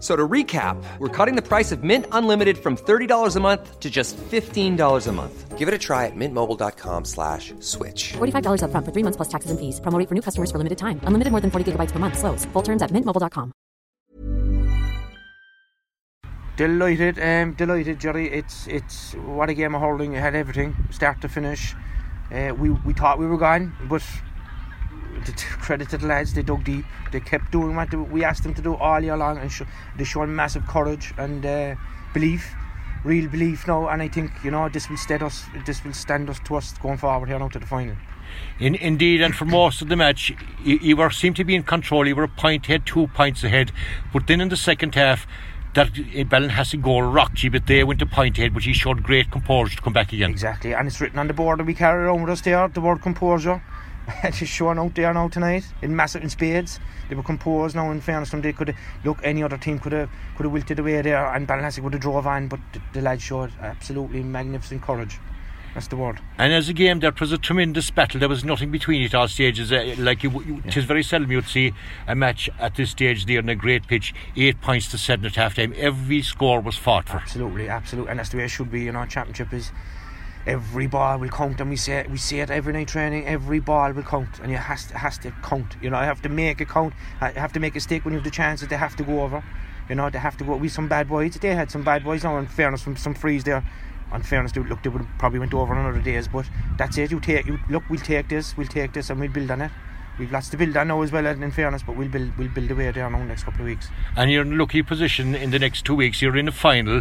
So to recap, we're cutting the price of Mint Unlimited from $30 a month to just $15 a month. Give it a try at mintmobile.com/switch. $45 up front for 3 months plus taxes and fees. Promo rate for new customers for limited time. Unlimited more than 40 gigabytes per month. Slows full terms at mintmobile.com. Delighted, Jerry. It's what a game of hurling. You had everything, start to finish. We thought we were gone, but credit to the lads, they dug deep, they kept doing what we asked them to do all year long, and they shown massive courage and real belief now, and I think, you know, this will stand us going forward here now to the final. Indeed, and for most of the match you were seemed to be in control. You were a point ahead, 2 points ahead, but then in the second half that Ballonhassie goal rocked you, but they went to point ahead, but he showed great composure to come back again. Exactly, and it's written on the board that we carry around with us there, the word composure. Just showing out there now tonight in spades. They were composed now. In fairness, they could have, any other team could have wilted away there, and Ballinasic would have drove on, but the lads showed absolutely magnificent courage. That's the word. And as a game, that was a tremendous battle. There was nothing between it all stages. It is very seldom you'd see a match at this stage there on a great pitch. 8 points to 7 at half time. Every score was fought for. Absolutely, and that's the way it should be. You know, championship is. Every ball will count, and we say it every night training. Every ball will count, and it has to count. You know, I have to make it count. I have to make a stick when you have the chances. They have to go over. You know, they have to go. We some bad boys. They had some bad boys. Now, in fairness, from some frees there. In fairness, they would probably went over on other days. But that's it. We'll take this, and we'll build on it. We've lots to build on now as well, in fairness, but we'll build away there now in the next couple of weeks. And you're in a lucky position in the next 2 weeks. You're in a final.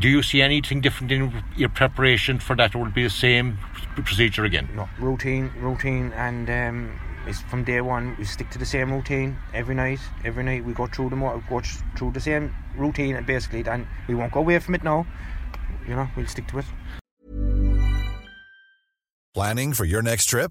Do you see anything different in your preparation for that, or will it be the same procedure again? No, routine, and it's from day one. We stick to the same routine every night. We go through the same routine, and basically, and we won't go away from it now. You know, we'll stick to it. Planning for your next trip?